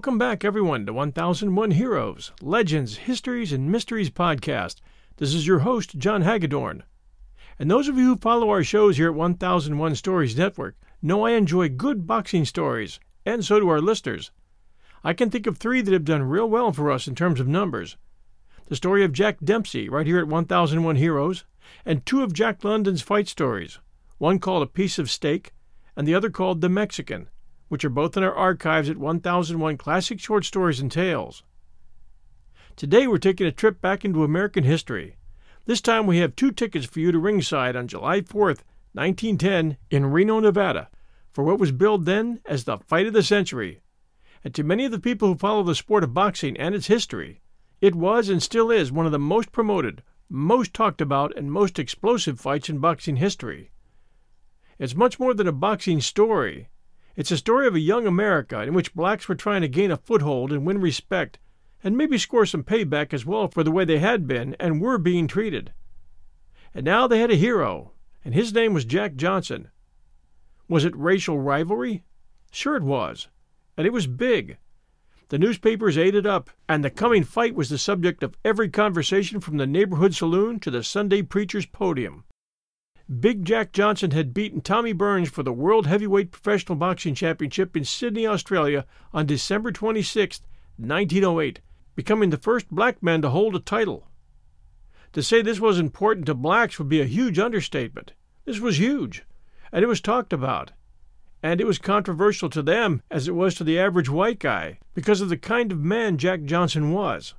Welcome back, everyone, to 1001 Heroes, Legends, Histories, and Mysteries Podcast. This is your host, John Hagedorn. And those of you who follow our shows here at 1001 Stories Network know I enjoy good boxing stories, and so do our listeners. I can think of three that have done real well for us in terms of numbers. The story of Jack Dempsey, right here at 1001 Heroes, and two of Jack London's fight stories, one called A Piece of Steak, and the other called The Mexican, which are both in our archives at 1001 Classic Short Stories and Tales. Today we're taking a trip back into American history. This time we have two tickets for you to ringside on July 4th, 1910, in Reno, Nevada, for what was billed then as the fight of the century. And to many of the people who follow the sport of boxing and its history, it was and still is one of the most promoted, most talked about, and most explosive fights in boxing history. It's much more than a boxing story. It's a story of a young America in which blacks were trying to gain a foothold and win respect, and maybe score some payback as well for the way they had been and were being treated. And now they had a hero, and his name was Jack Johnson. Was it racial rivalry? Sure it was, and it was big. The newspapers ate it up, and the coming fight was the subject of every conversation from the neighborhood saloon to the Sunday preacher's podium. Big Jack Johnson had beaten Tommy Burns for the World Heavyweight Professional Boxing Championship in Sydney, Australia on December 26, 1908, becoming the first black man to hold a title. To say this was important to blacks would be a huge understatement. This was huge, and it was talked about. And it was controversial to them as it was to the average white guy because of the kind of man Jack Johnson was.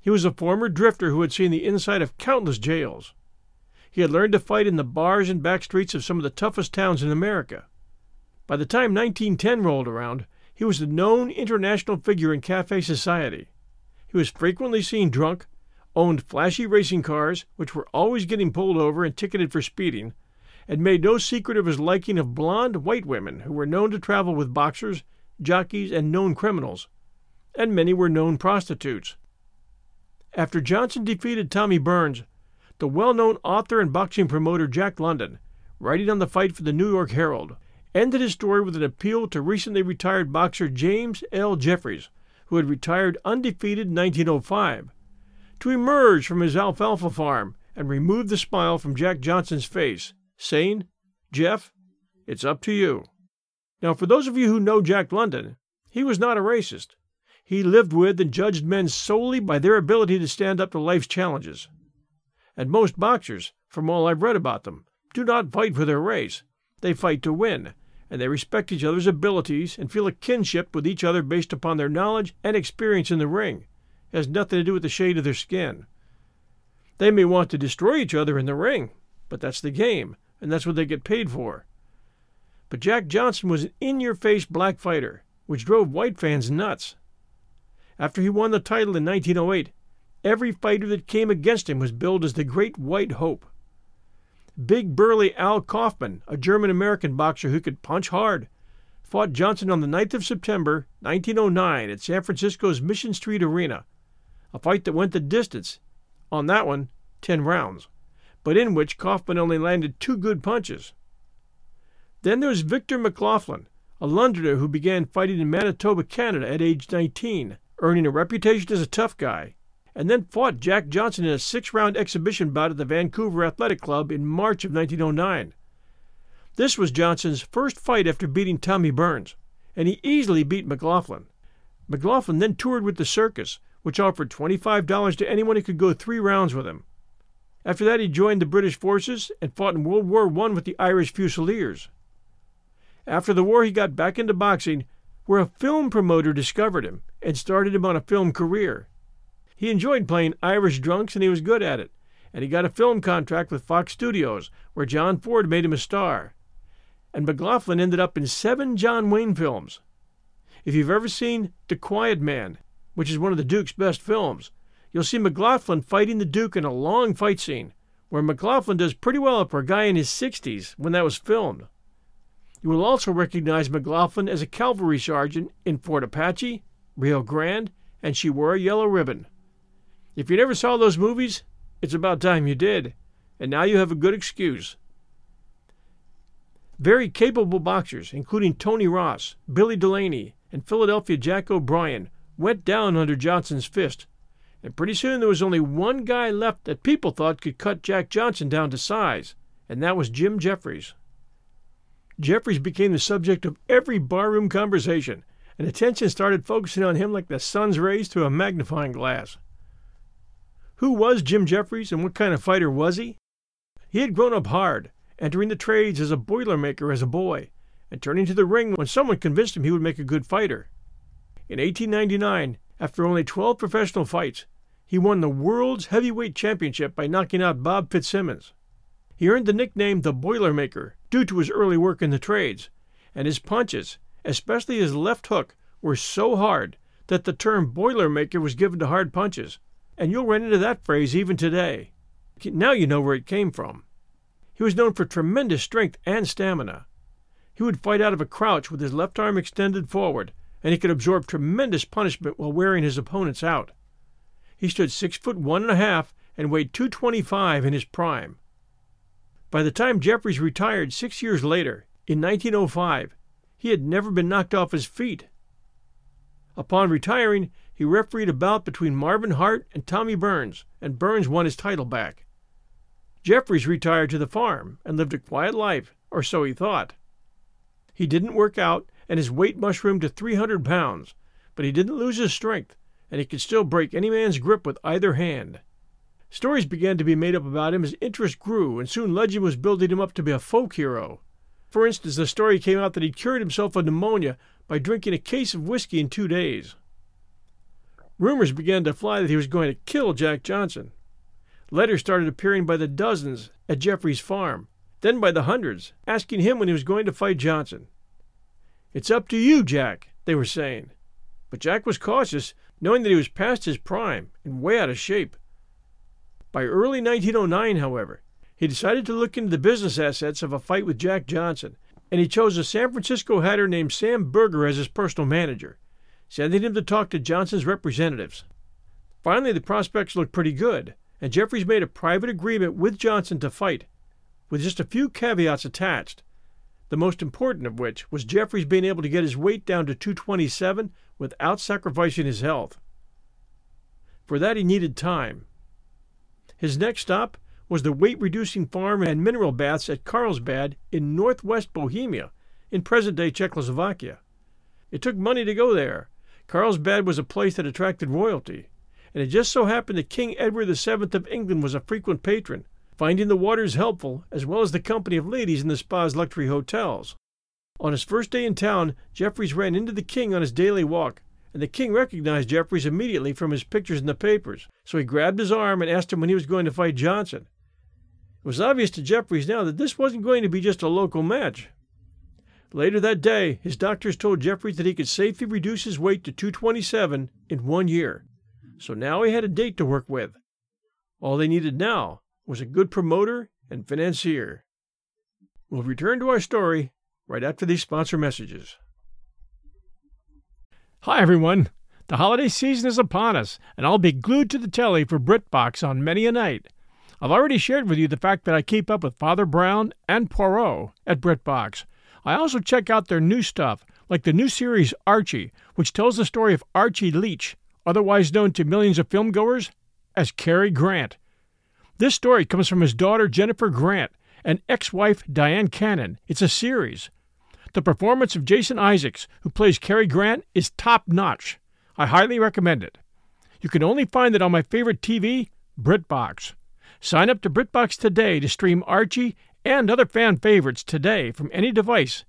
He was a former drifter who had seen the inside of countless jails. He had learned to fight in the bars and back streets of some of the toughest towns in America. By the time 1910 rolled around, he was a known international figure in cafe society. He was frequently seen drunk, owned flashy racing cars, which were always getting pulled over and ticketed for speeding, and made no secret of his liking of blonde white women who were known to travel with boxers, jockeys, and known criminals, and many were known prostitutes. After Johnson defeated Tommy Burns, the well-known author and boxing promoter Jack London, writing on the fight for the New York Herald, ended his story with an appeal to recently retired boxer James L. Jeffries, who had retired undefeated in 1905, to emerge from his alfalfa farm and remove the smile from Jack Johnson's face, saying, "Jeff, it's up to you." Now, for those of you who know Jack London, he was not a racist. He lived with and judged men solely by their ability to stand up to life's challenges. And most boxers, from all I've read about them, do not fight for their race. They fight to win, and they respect each other's abilities and feel a kinship with each other based upon their knowledge and experience in the ring. It has nothing to do with the shade of their skin. They may want to destroy each other in the ring, but that's the game, and that's what they get paid for. But Jack Johnson was an in-your-face black fighter, which drove white fans nuts. After he won the title in 1908, every fighter that came against him was billed as the Great White Hope. Big burly Al Kaufman, a German-American boxer who could punch hard, fought Johnson on the 9th of September, 1909 at San Francisco's Mission Street Arena, a fight that went the distance, on that one, 10 rounds, but in which Kaufman only landed 2 good punches. Then there was Victor McLaughlin, a Londoner who began fighting in Manitoba, Canada at age 19, earning a reputation as a tough guy, and then fought Jack Johnson in a 6-round exhibition bout at the Vancouver Athletic Club in March of 1909. This was Johnson's first fight after beating Tommy Burns, and he easily beat McLaughlin. McLaughlin then toured with the circus, which offered $25 to anyone who could go 3 rounds with him. After that, he joined the British forces and fought in World War I with the Irish Fusiliers. After the war, he got back into boxing, where a film promoter discovered him and started him on a film career. He enjoyed playing Irish drunks, and he was good at it, and he got a film contract with Fox Studios, where John Ford made him a star. And McLaughlin ended up in 7 John Wayne films. If you've ever seen The Quiet Man, which is one of the Duke's best films, you'll see McLaughlin fighting the Duke in a long fight scene, where McLaughlin does pretty well for a guy in his 60s when that was filmed. You will also recognize McLaughlin as a cavalry sergeant in Fort Apache, Rio Grande, and She Wore a Yellow Ribbon. If you never saw those movies, it's about time you did, and now you have a good excuse. Very capable boxers, including Tony Ross, Billy Delaney, and Philadelphia Jack O'Brien went down under Johnson's fist, and pretty soon there was only one guy left that people thought could cut Jack Johnson down to size, and that was Jim Jeffries. Jeffries became the subject of every barroom conversation, and attention started focusing on him like the sun's rays through a magnifying glass. Who was Jim Jeffries, and what kind of fighter was he? He had grown up hard, entering the trades as a boilermaker as a boy, and turning to the ring when someone convinced him he would make a good fighter. In 1899, after only 12 professional fights, he won the World's Heavyweight Championship by knocking out Bob Fitzsimmons. He earned the nickname the Boilermaker due to his early work in the trades, and his punches, especially his left hook, were so hard that the term Boilermaker was given to hard punches, and you'll run into that phrase even today. Now you know where it came from. He was known for tremendous strength and stamina. He would fight out of a crouch with his left arm extended forward, and he could absorb tremendous punishment while wearing his opponents out. He stood 6'1.5" and weighed 225 in his prime. By the time Jeffries retired 6 years later, in 1905, he had never been knocked off his feet. Upon retiring, he refereed a bout between Marvin Hart and Tommy Burns, and Burns won his title back. Jeffries retired to the farm and lived a quiet life, or so he thought. He didn't work out, and his weight mushroomed to 300 pounds, but he didn't lose his strength, and he could still break any man's grip with either hand. Stories began to be made up about him as interest grew, and soon legend was building him up to be a folk hero. For instance, the story came out that he cured himself of pneumonia by drinking a case of whiskey in 2 days. Rumors began to fly that he was going to kill Jack Johnson. Letters started appearing by the dozens at Jeffries' farm, then by the hundreds, asking him when he was going to fight Johnson. "It's up to you, Jack," they were saying. But Jack was cautious, knowing that he was past his prime and way out of shape. By early 1909, however, he decided to look into the business assets of a fight with Jack Johnson, and he chose a San Francisco hatter named Sam Berger as his personal manager, sending him to talk to Johnson's representatives. Finally, the prospects looked pretty good, and Jeffries made a private agreement with Johnson to fight, with just a few caveats attached, the most important of which was Jeffries being able to get his weight down to 227 without sacrificing his health. For that, he needed time. His next stop was the weight-reducing farm and mineral baths at Carlsbad in northwest Bohemia, in present-day Czechoslovakia. It took money to go there. Carlsbad was a place that attracted royalty, and it just so happened that King Edward VII of England was a frequent patron, finding the waters helpful as well as the company of ladies in the spa's luxury hotels. On his first day in town, Jeffries ran into the king on his daily walk, and the king recognized Jeffries immediately from his pictures in the papers, so he grabbed his arm and asked him when he was going to fight Johnson. It was obvious to Jeffries now that this wasn't going to be just a local match. Later that day, his doctors told Jeffries that he could safely reduce his weight to 227 in 1 year, so now he had a date to work with. All they needed now was a good promoter and financier. We'll return to our story right after these sponsor messages. Hi, everyone. The holiday season is upon us, and I'll be glued to the telly for BritBox on many a night. I've already shared with you the fact that I keep up with Father Brown and Poirot at BritBox. I also check out their new stuff, like the new series Archie, which tells the story of Archie Leach, otherwise known to millions of filmgoers as Cary Grant. This story comes from his daughter Jennifer Grant and ex-wife Diane Cannon. It's a series. The performance of Jason Isaacs, who plays Cary Grant, is top-notch. I highly recommend it. You can only find it on my favorite TV, BritBox. Sign up to BritBox today to stream Archie and other fan favorites today from any device.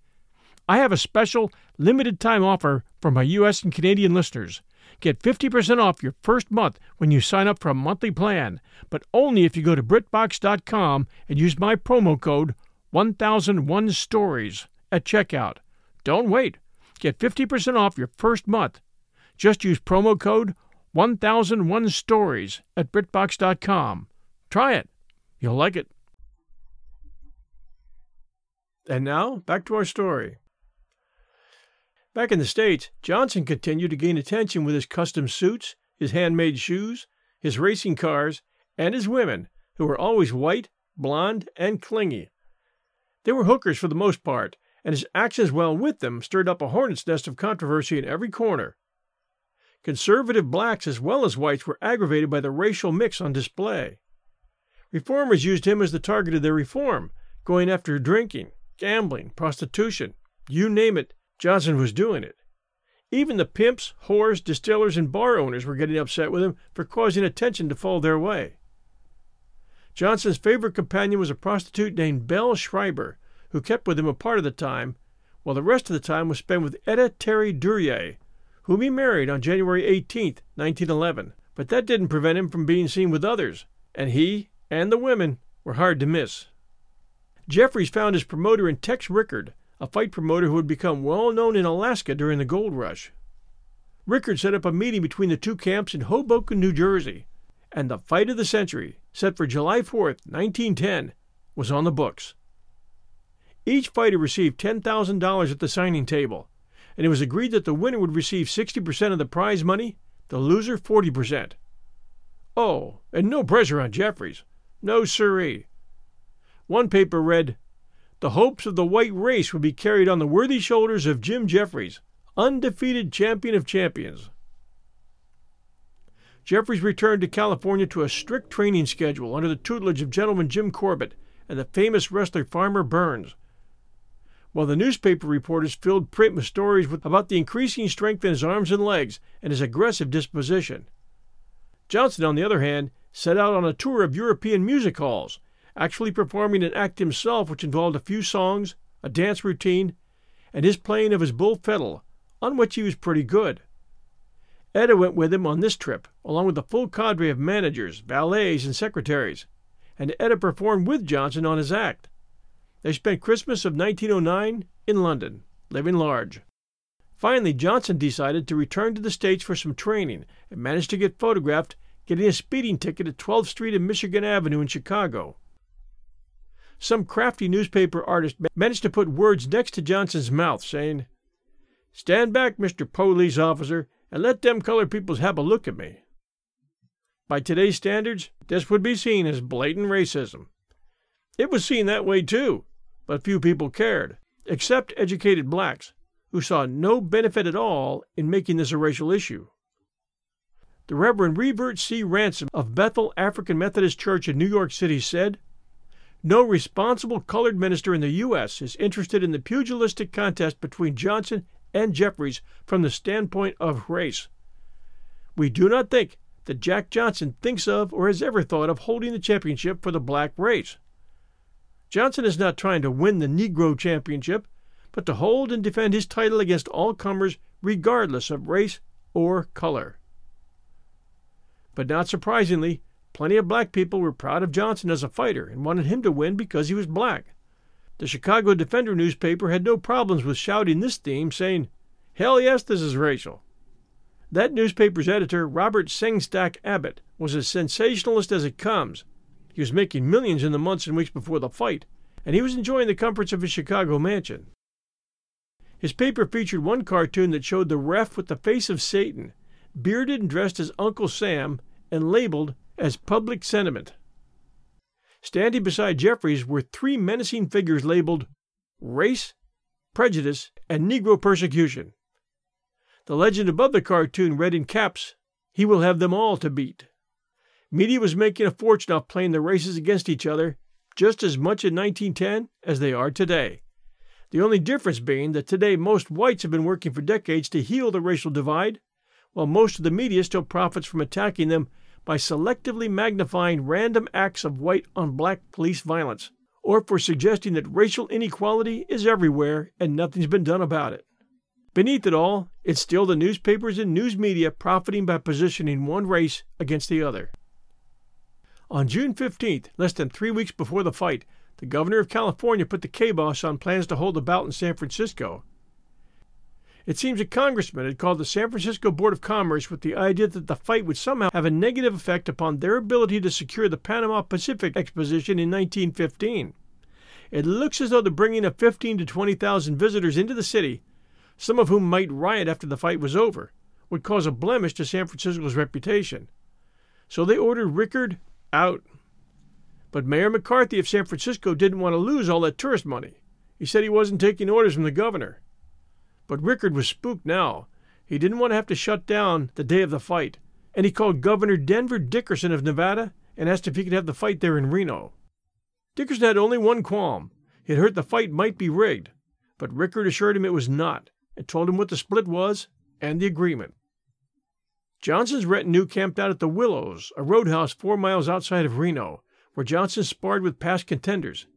I have a special limited-time offer for my U.S. and Canadian listeners. Get 50% off your first month when you sign up for a monthly plan, but only if you go to BritBox.com and use my promo code 1001 Stories at checkout. Don't wait. Get 50% off your first month. Just use promo code 1001 Stories at BritBox.com. Try it. You'll like it. And now, back to our story. Back in the States, Johnson continued to gain attention with his custom suits, his handmade shoes, his racing cars, and his women, who were always white, blonde, and clingy. They were hookers for the most part, and his actions while with them stirred up a hornet's nest of controversy in every corner. Conservative blacks as well as whites were aggravated by the racial mix on display. Reformers used him as the target of their reform, going after drinking, gambling, prostitution, you name it, Johnson was doing it. Even the pimps, whores, distillers, and bar owners were getting upset with him for causing attention to fall their way. Johnson's favorite companion was a prostitute named Belle Schreiber, who kept with him a part of the time, while the rest of the time was spent with Etta Terry Duryea, whom he married on January 18, 1911, but that didn't prevent him from being seen with others, and he and the women were hard to miss. Jeffries found his promoter in Tex Rickard, a fight promoter who had become well known in Alaska during the gold rush. Rickard set up a meeting between the two camps in Hoboken, New Jersey, and the fight of the century, set for July 4, 1910, was on the books. Each fighter received $10,000 at the signing table, and it was agreed that the winner would receive 60% of the prize money, the loser 40%. Oh, and no pressure on Jeffries. No siree. One paper read, "The hopes of the white race would be carried on the worthy shoulders of Jim Jeffries, undefeated champion of champions." Jeffries returned to California to a strict training schedule under the tutelage of gentleman Jim Corbett and the famous wrestler Farmer Burns. While the newspaper reporters filled print with stories about the increasing strength in his arms and legs and his aggressive disposition, Johnson, on the other hand, set out on a tour of European music halls, actually performing an act himself which involved a few songs, a dance routine, and his playing of his bull fiddle, on which he was pretty good. Etta went with him on this trip, along with a full cadre of managers, valets, and secretaries, and Etta performed with Johnson on his act. They spent Christmas of 1909 in London, living large. Finally, Johnson decided to return to the States for some training and managed to get photographed getting a speeding ticket at 12th Street and Michigan Avenue in Chicago. Some crafty newspaper artist managed to put words next to Johnson's mouth, saying, "Stand back, Mr. Police Officer, and let them colored peoples have a look at me." By today's standards, this would be seen as blatant racism. It was seen that way too, but few people cared, except educated blacks, who saw no benefit at all in making this a racial issue. The Reverend Revert C. Ransom of Bethel African Methodist Church in New York City said, "No responsible colored minister in the U.S. is interested in the pugilistic contest between Johnson and Jeffries from the standpoint of race. We do not think that Jack Johnson thinks of or has ever thought of holding the championship for the black race. Johnson is not trying to win the Negro championship, but to hold and defend his title against all comers regardless of race or color." But not surprisingly, plenty of black people were proud of Johnson as a fighter and wanted him to win because he was black. The Chicago Defender newspaper had no problems with shouting this theme, saying, "Hell yes, this is racial." That newspaper's editor, Robert Sengstack Abbott, was as sensationalist as it comes. He was making millions in the months and weeks before the fight, and he was enjoying the comforts of his Chicago mansion. His paper featured one cartoon that showed the ref with the face of Satan, bearded and dressed as Uncle Sam, and labeled as public sentiment. Standing beside Jeffries were three menacing figures labeled race, prejudice, and Negro persecution. The legend above the cartoon read in caps, "He will have them all to beat." Media was making a fortune off playing the races against each other just as much in 1910 as they are today. The only difference being that today most whites have been working for decades to heal the racial divide, while most of the media still profits from attacking them by selectively magnifying random acts of white on black police violence, or for suggesting that racial inequality is everywhere and nothing's been done about it. Beneath it all, it's still the newspapers and news media profiting by positioning one race against the other. On June 15th, less than 3 weeks before the fight, the governor of California put the kibosh on plans to hold a bout in San Francisco. It seems a congressman had called the San Francisco Board of Commerce with the idea that the fight would somehow have a negative effect upon their ability to secure the Panama Pacific Exposition in 1915. It looks as though the bringing of 15,000 to 20,000 visitors into the city, some of whom might riot after the fight was over, would cause a blemish to San Francisco's reputation. So they ordered Rickard out. But Mayor McCarthy of San Francisco didn't want to lose all that tourist money. He said he wasn't taking orders from the governor. But Rickard was spooked now. He didn't want to have to shut down the day of the fight, and he called Governor Denver Dickerson of Nevada and asked if he could have the fight there in Reno. Dickerson had only one qualm. He had heard the fight might be rigged, but Rickard assured him it was not, and told him what the split was and the agreement. Johnson's retinue camped out at the Willows, a roadhouse 4 miles outside of Reno, where Johnson sparred with past contenders.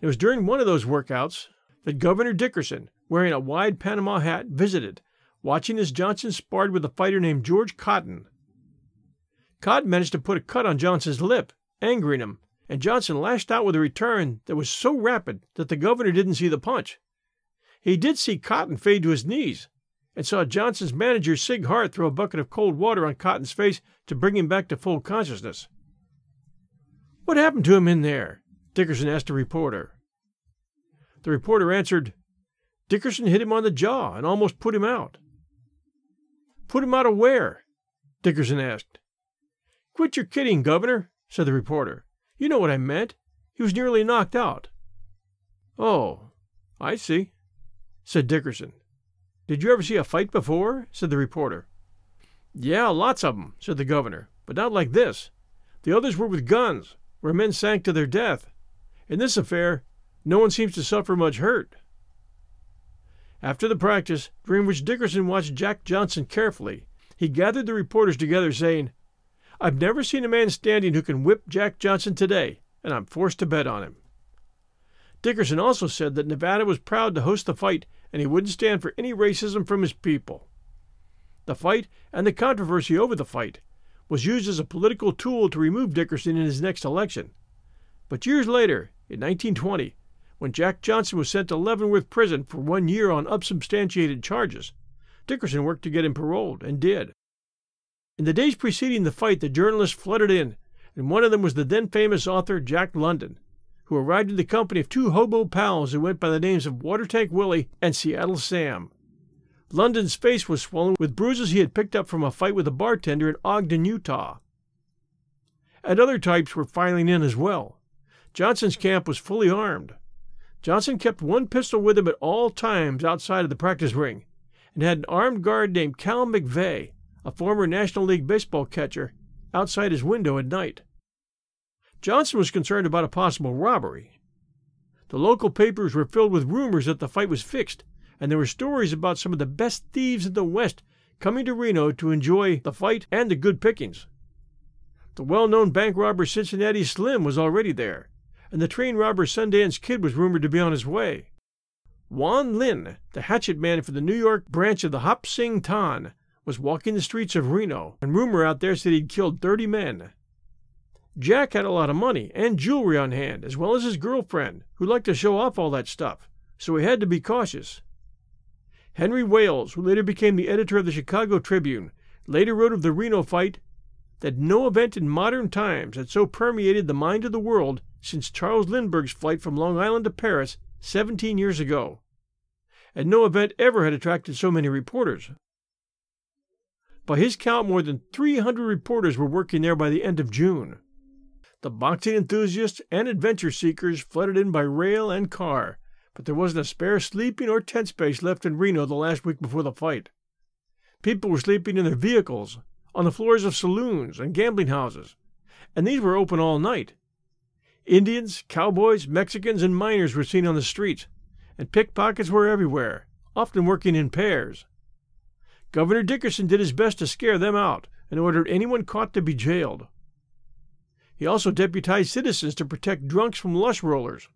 It was during one of those workouts that Governor Dickerson, wearing a wide Panama hat, visited, watching as Johnson sparred with a fighter named George Cotton. Cotton managed to put a cut on Johnson's lip, angering him, and Johnson lashed out with a return that was so rapid that the governor didn't see the punch. He did see Cotton fade to his knees, and saw Johnson's manager Sig Hart throw a bucket of cold water on Cotton's face to bring him back to full consciousness. "What happened to him in there?" Dickerson asked a reporter. The reporter answered, "Dickerson hit him on the jaw and almost put him out." "Put him out of where?" Dickerson asked. "Quit your kidding, Governor," said the reporter. "You know what I meant. He was nearly knocked out." "Oh, I see," said Dickerson. "Did you ever see a fight before?" said the reporter. "Yeah, lots of them," said the governor, "but not like this. The others were with guns, where men sank to their death. In this affair, no one seems to suffer much hurt." After the practice, during which Dickerson watched Jack Johnson carefully, he gathered the reporters together, saying, "I've never seen a man standing who can whip Jack Johnson today, and I'm forced to bet on him." Dickerson also said that Nevada was proud to host the fight, and he wouldn't stand for any racism from his people. The fight, and the controversy over the fight, was used as a political tool to remove Dickerson in his next election. But years later, in 1920, when Jack Johnson was sent to Leavenworth prison for 1 year on unsubstantiated charges, Dickerson worked to get him paroled, and did. In the days preceding the fight, the journalists flooded in, and one of them was the then-famous author Jack London, who arrived in the company of two hobo pals who went by the names of Water Tank Willie and Seattle Sam. London's face was swollen with bruises he had picked up from a fight with a bartender in Ogden, Utah. And other types were filing in as well. Johnson's camp was fully armed. Johnson kept one pistol with him at all times outside of the practice ring, and had an armed guard named Cal McVeigh, a former National League baseball catcher, outside his window at night. Johnson was concerned about a possible robbery. The local papers were filled with rumors that the fight was fixed, and there were stories about some of the best thieves in the West coming to Reno to enjoy the fight and the good pickings. The well-known bank robber Cincinnati Slim was already there, and the train robber Sundance Kid was rumored to be on his way. Juan Lin, the hatchet man for the New York branch of the Hop Sing Tan, was walking the streets of Reno, and rumor out there said he'd killed 30 men. Jack had a lot of money and jewelry on hand, as well as his girlfriend, who liked to show off all that stuff, so he had to be cautious. Henry Wales, who later became the editor of the Chicago Tribune, later wrote of the Reno fight that no event in modern times had so permeated the mind of the world since Charles Lindbergh's flight from Long Island to Paris 17 years ago, and no event ever had attracted so many reporters. By his count, more than 300 reporters were working there by the end of June. The boxing enthusiasts and adventure seekers flooded in by rail and car, but there wasn't a spare sleeping or tent space left in Reno the last week before the fight. People were sleeping in their vehicles, on the floors of saloons and gambling houses, and these were open all night. Indians, cowboys, Mexicans, and miners were seen on the streets, and pickpockets were everywhere, often working in pairs. Governor Dickerson did his best to scare them out and ordered anyone caught to be jailed. He also deputized citizens to protect drunks from lush rollers,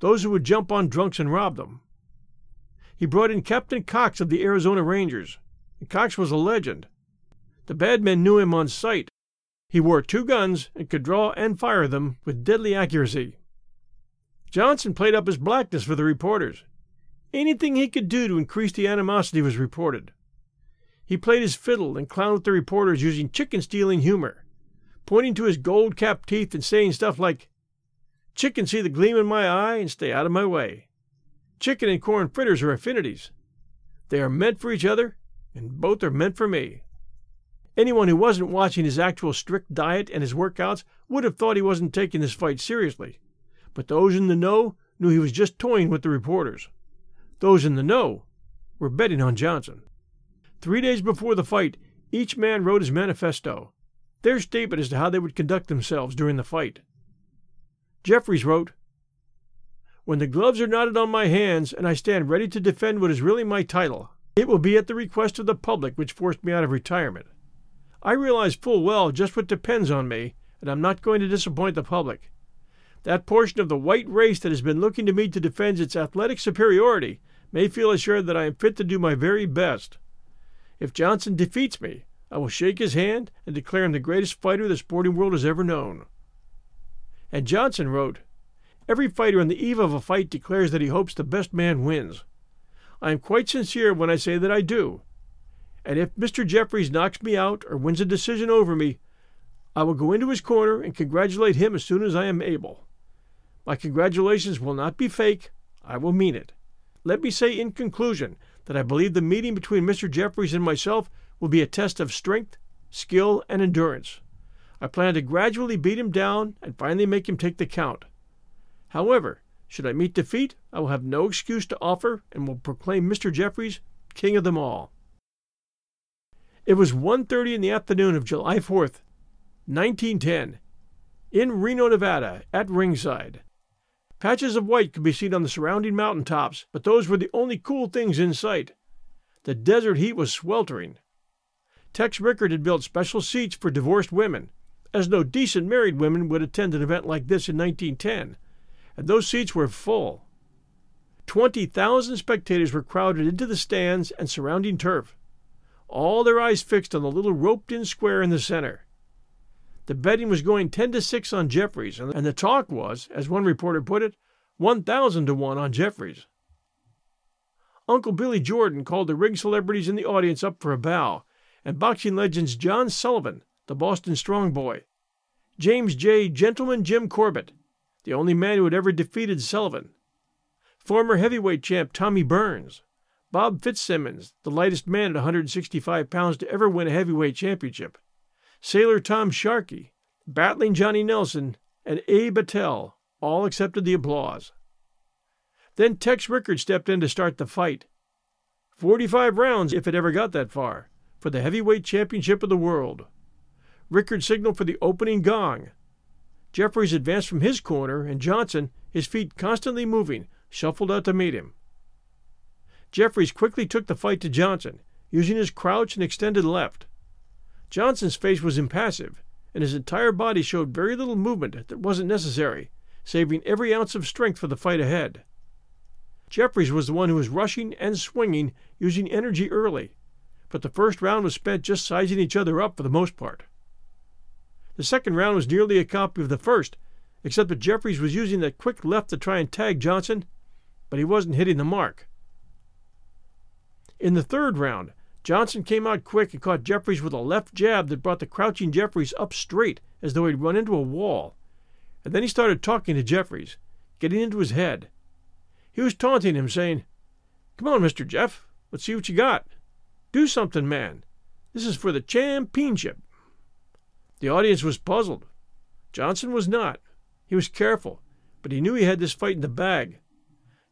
those who would jump on drunks and rob them. He brought in Captain Cox of the Arizona Rangers, and Cox was a legend. The bad men knew him on sight. He wore 2 guns and could draw and fire them with deadly accuracy. Johnson played up his blackness for the reporters. Anything he could do to increase the animosity was reported. He played his fiddle and clowned with the reporters using chicken-stealing humor, pointing to his gold-capped teeth and saying stuff like, "Chicken see the gleam in my eye and stay out of my way. Chicken and corn fritters are affinities. They are meant for each other, and both are meant for me." Anyone who wasn't watching his actual strict diet and his workouts would have thought he wasn't taking this fight seriously, but those in the know knew he was just toying with the reporters. Those in the know were betting on Johnson. 3 days before the fight, each man wrote his manifesto, their statement as to how they would conduct themselves during the fight. Jeffries wrote, "When the gloves are knotted on my hands and I stand ready to defend what is really my title, it will be at the request of the public which forced me out of retirement. I realize full well just what depends on me, and I'm not going to disappoint the public. That portion of the white race that has been looking to me to defend its athletic superiority may feel assured that I am fit to do my very best. If Johnson defeats me, I will shake his hand and declare him the greatest fighter the sporting world has ever known." And Johnson wrote, "Every fighter on the eve of a fight declares that he hopes the best man wins. I am quite sincere when I say that I do. And if Mr. Jeffries knocks me out or wins a decision over me, I will go into his corner and congratulate him as soon as I am able. My congratulations will not be fake. I will mean it. Let me say in conclusion that I believe the meeting between Mr. Jeffries and myself will be a test of strength, skill, and endurance. I plan to gradually beat him down and finally make him take the count. However, should I meet defeat, I will have no excuse to offer and will proclaim Mr. Jeffries king of them all." It was 1:30 in the afternoon of July 4th, 1910, in Reno, Nevada, at ringside. Patches of white could be seen on the surrounding mountaintops, but those were the only cool things in sight. The desert heat was sweltering. Tex Rickard had built special seats for divorced women, as no decent married women would attend an event like this in 1910, and those seats were full. 20,000 spectators were crowded into the stands and surrounding turf, all their eyes fixed on the little roped-in square in the center. The betting was going 10-6 on Jeffries, and the talk was, as one reporter put it, 1,000 to 1 on Jeffries. Uncle Billy Jordan called the ring celebrities in the audience up for a bow, and boxing legends John Sullivan, the Boston Strong Boy, James J. Gentleman Jim Corbett, the only man who had ever defeated Sullivan, former heavyweight champ Tommy Burns, Bob Fitzsimmons, the lightest man at 165 pounds to ever win a heavyweight championship, Sailor Tom Sharkey, Battling Johnny Nelson, and Abe Attell all accepted the applause. Then Tex Rickard stepped in to start the fight. 45 rounds, if it ever got that far, for the heavyweight championship of the world. Rickard signaled for the opening gong. Jeffries advanced from his corner, and Johnson, his feet constantly moving, shuffled out to meet him. Jeffries quickly took the fight to Johnson, using his crouch and extended left. Johnson's face was impassive, and his entire body showed very little movement that wasn't necessary, saving every ounce of strength for the fight ahead. Jeffries was the one who was rushing and swinging, using energy early, but the first round was spent just sizing each other up for the most part. The second round was nearly a copy of the first, except that Jeffries was using that quick left to try and tag Johnson, but he wasn't hitting the mark. In the third round, Johnson came out quick and caught Jeffries with a left jab that brought the crouching Jeffries up straight as though he'd run into a wall. And then he started talking to Jeffries, getting into his head. He was taunting him, saying, "Come on, Mr. Jeff, let's see what you got. Do something, man. This is for the championship." The audience was puzzled. Johnson was not. He was careful, but he knew he had this fight in the bag.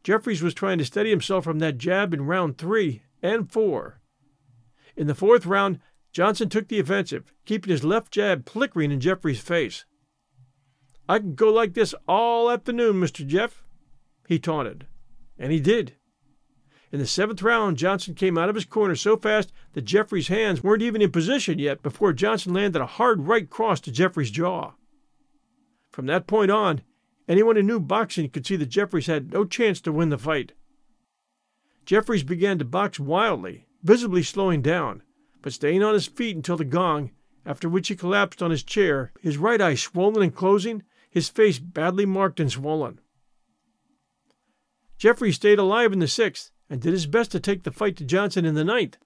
Jeffries was trying to steady himself from that jab in round 3 and 4. In the fourth round, Johnson took the offensive, keeping his left jab flickering in Jeffries' face. "I can go like this all afternoon, Mr. Jeff," he taunted. And he did. In the seventh round, Johnson came out of his corner so fast that Jeffries' hands weren't even in position yet before Johnson landed a hard right cross to Jeffries' jaw. From that point on, anyone who knew boxing could see that Jeffries had no chance to win the fight. Jeffries began to box wildly, visibly slowing down, but staying on his feet until the gong, after which he collapsed on his chair, his right eye swollen and closing, his face badly marked and swollen. Jeffries stayed alive in the sixth and did his best to take the fight to Johnson in the ninth,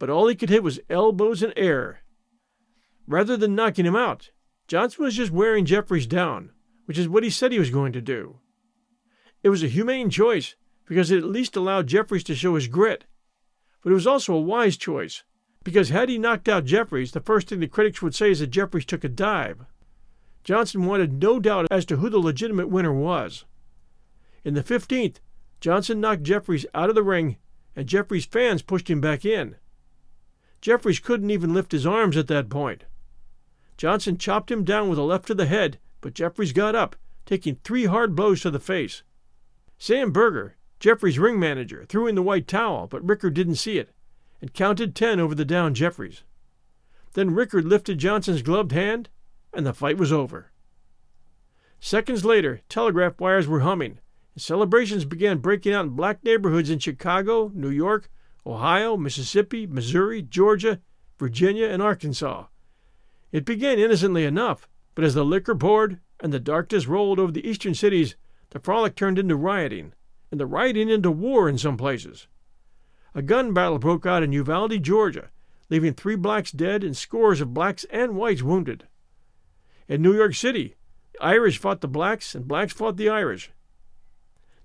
but all he could hit was elbows and air. Rather than knocking him out, Johnson was just wearing Jeffries down, which is what he said he was going to do. It was a humane choice because it at least allowed Jeffries to show his grit, but it was also a wise choice, because had he knocked out Jeffries, the first thing the critics would say is that Jeffries took a dive. Johnson wanted no doubt as to who the legitimate winner was. In the 15th, Johnson knocked Jeffries out of the ring, and Jeffries' fans pushed him back in. Jeffries couldn't even lift his arms at that point. Johnson chopped him down with a left to the head, but Jeffries got up, taking 3 hard blows to the face. Sam Berger, Jeffries' ring manager, threw in the white towel, but Rickard didn't see it, and counted 10 over the down Jeffries. Then Rickard lifted Johnson's gloved hand, and the fight was over. Seconds later, telegraph wires were humming, and celebrations began breaking out in black neighborhoods in Chicago, New York, Ohio, Mississippi, Missouri, Georgia, Virginia, and Arkansas. It began innocently enough, but as the liquor poured and the darkness rolled over the eastern cities, the frolic turned into rioting, and the rioting into war in some places. A gun battle broke out in Uvalde, Georgia, leaving 3 blacks dead and scores of blacks and whites wounded. In New York City, the Irish fought the blacks and blacks fought the Irish.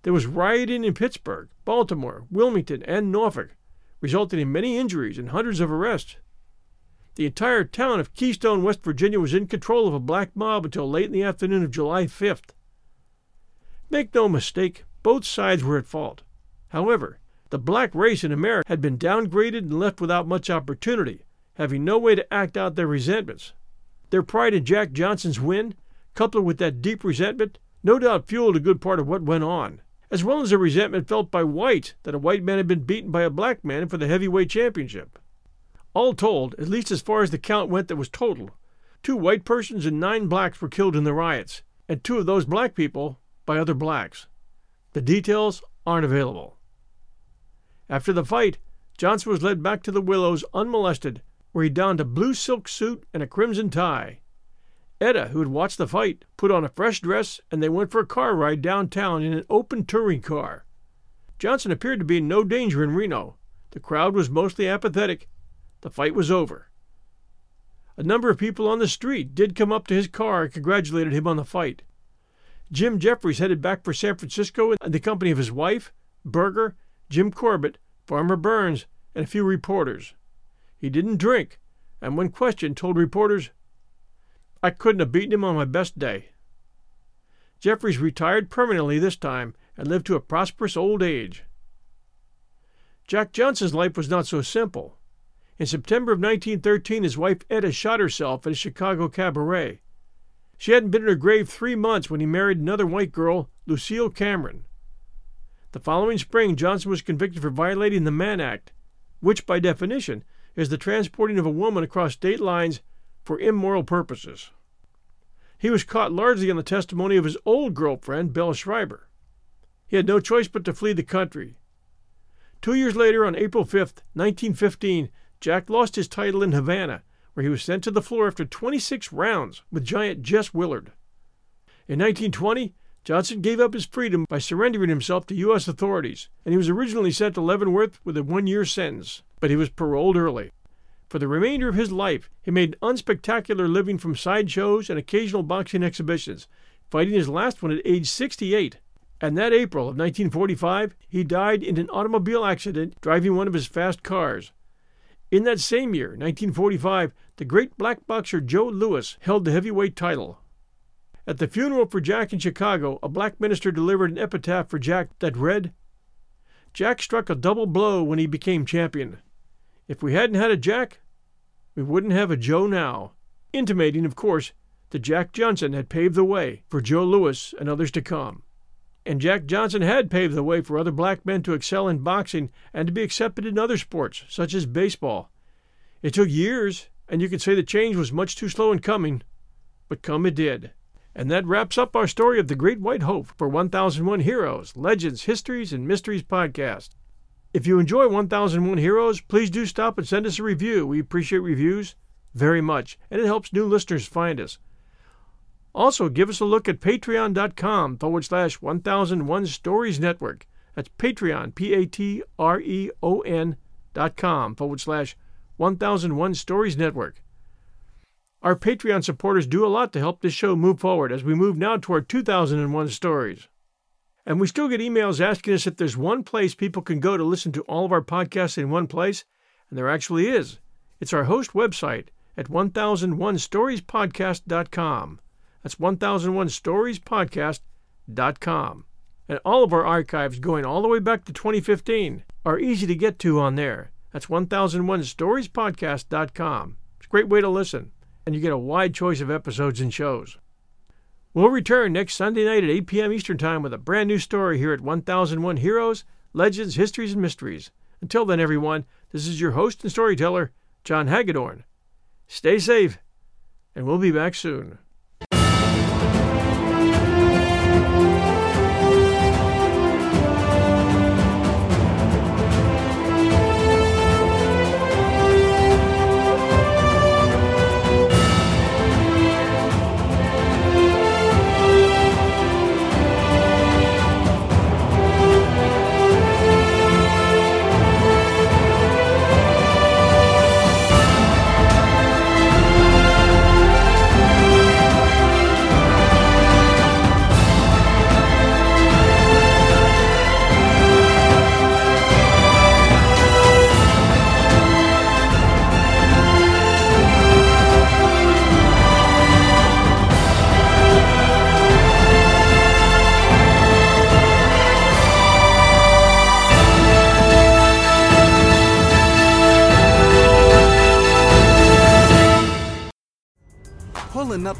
There was rioting in Pittsburgh, Baltimore, Wilmington, and Norfolk, resulting in many injuries and hundreds of arrests. The entire town of Keystone, West Virginia, was in control of a black mob until late in the afternoon of July 5th. Make no mistake, both sides were at fault. However, the black race in America had been downgraded and left without much opportunity, having no way to act out their resentments. Their pride in Jack Johnson's win, coupled with that deep resentment, no doubt fueled a good part of what went on, as well as a resentment felt by whites that a white man had been beaten by a black man for the heavyweight championship. All told, at least as far as the count went that was total, 2 white persons and 9 blacks were killed in the riots, and 2 of those black people by other blacks. The details aren't available. After the fight, Johnson was led back to the Willows unmolested, where he donned a blue silk suit and a crimson tie. Etta, who had watched the fight, put on a fresh dress, and they went for a car ride downtown in an open touring car. Johnson appeared to be in no danger in Reno. The crowd was mostly apathetic. The fight was over. A number of people on the street did come up to his car and congratulated him on the fight. Jim Jeffries headed back for San Francisco in the company of his wife, Berger, Jim Corbett, Farmer Burns, and a few reporters. He didn't drink, and when questioned told reporters, "I couldn't have beaten him on my best day." Jeffries retired permanently this time and lived to a prosperous old age. Jack Johnson's life was not so simple. In September of 1913, his wife Etta shot herself at a Chicago cabaret. She hadn't been in her grave 3 months when he married another white girl, Lucille Cameron. The following spring, Johnson was convicted for violating the Mann Act, which, by definition, is the transporting of a woman across state lines for immoral purposes. He was caught largely on the testimony of his old girlfriend, Belle Schreiber. He had no choice but to flee the country. 2 years later, on April 5, 1915, Jack lost his title in Havana, where he was sent to the floor after 26 rounds with giant Jess Willard. In 1920, Johnson gave up his freedom by surrendering himself to U.S. authorities, and he was originally sent to Leavenworth with a 1-year sentence, but he was paroled early. For the remainder of his life, he made an unspectacular living from sideshows and occasional boxing exhibitions, fighting his last one at age 68. And that April of 1945, he died in an automobile accident driving one of his fast cars. In that same year, 1945, the great black boxer Joe Louis held the heavyweight title. At the funeral for Jack in Chicago, a black minister delivered an epitaph for Jack that read, "Jack struck a double blow when he became champion. If we hadn't had a Jack, we wouldn't have a Joe now," intimating, of course, that Jack Johnson had paved the way for Joe Louis and others to come. And Jack Johnson had paved the way for other black men to excel in boxing and to be accepted in other sports, such as baseball. It took years, and you could say the change was much too slow in coming, but come it did. And that wraps up our story of the Great White Hope for 1001 Heroes, Legends, Histories, and Mysteries Podcast. If you enjoy 1001 Heroes, please do stop and send us a review. We appreciate reviews very much, and it helps new listeners find us. Also, give us a look at patreon.com/1001 Stories Network. That's Patreon, patreon.com/1001 Stories Network. Our Patreon supporters do a lot to help this show move forward as we move now toward 2001 Stories. And we still get emails asking us if there's one place people can go to listen to all of our podcasts in one place, and there actually is. It's our host website at 1001storiespodcast.com. That's 1001storiespodcast.com. And all of our archives, going all the way back to 2015, are easy to get to on there. That's 1001storiespodcast.com. It's a great way to listen, and you get a wide choice of episodes and shows. We'll return next Sunday night at 8 p.m. Eastern Time with a brand new story here at 1001 Heroes, Legends, Histories, and Mysteries. Until then, everyone, this is your host and storyteller, John Hagedorn. Stay safe, and we'll be back soon. Up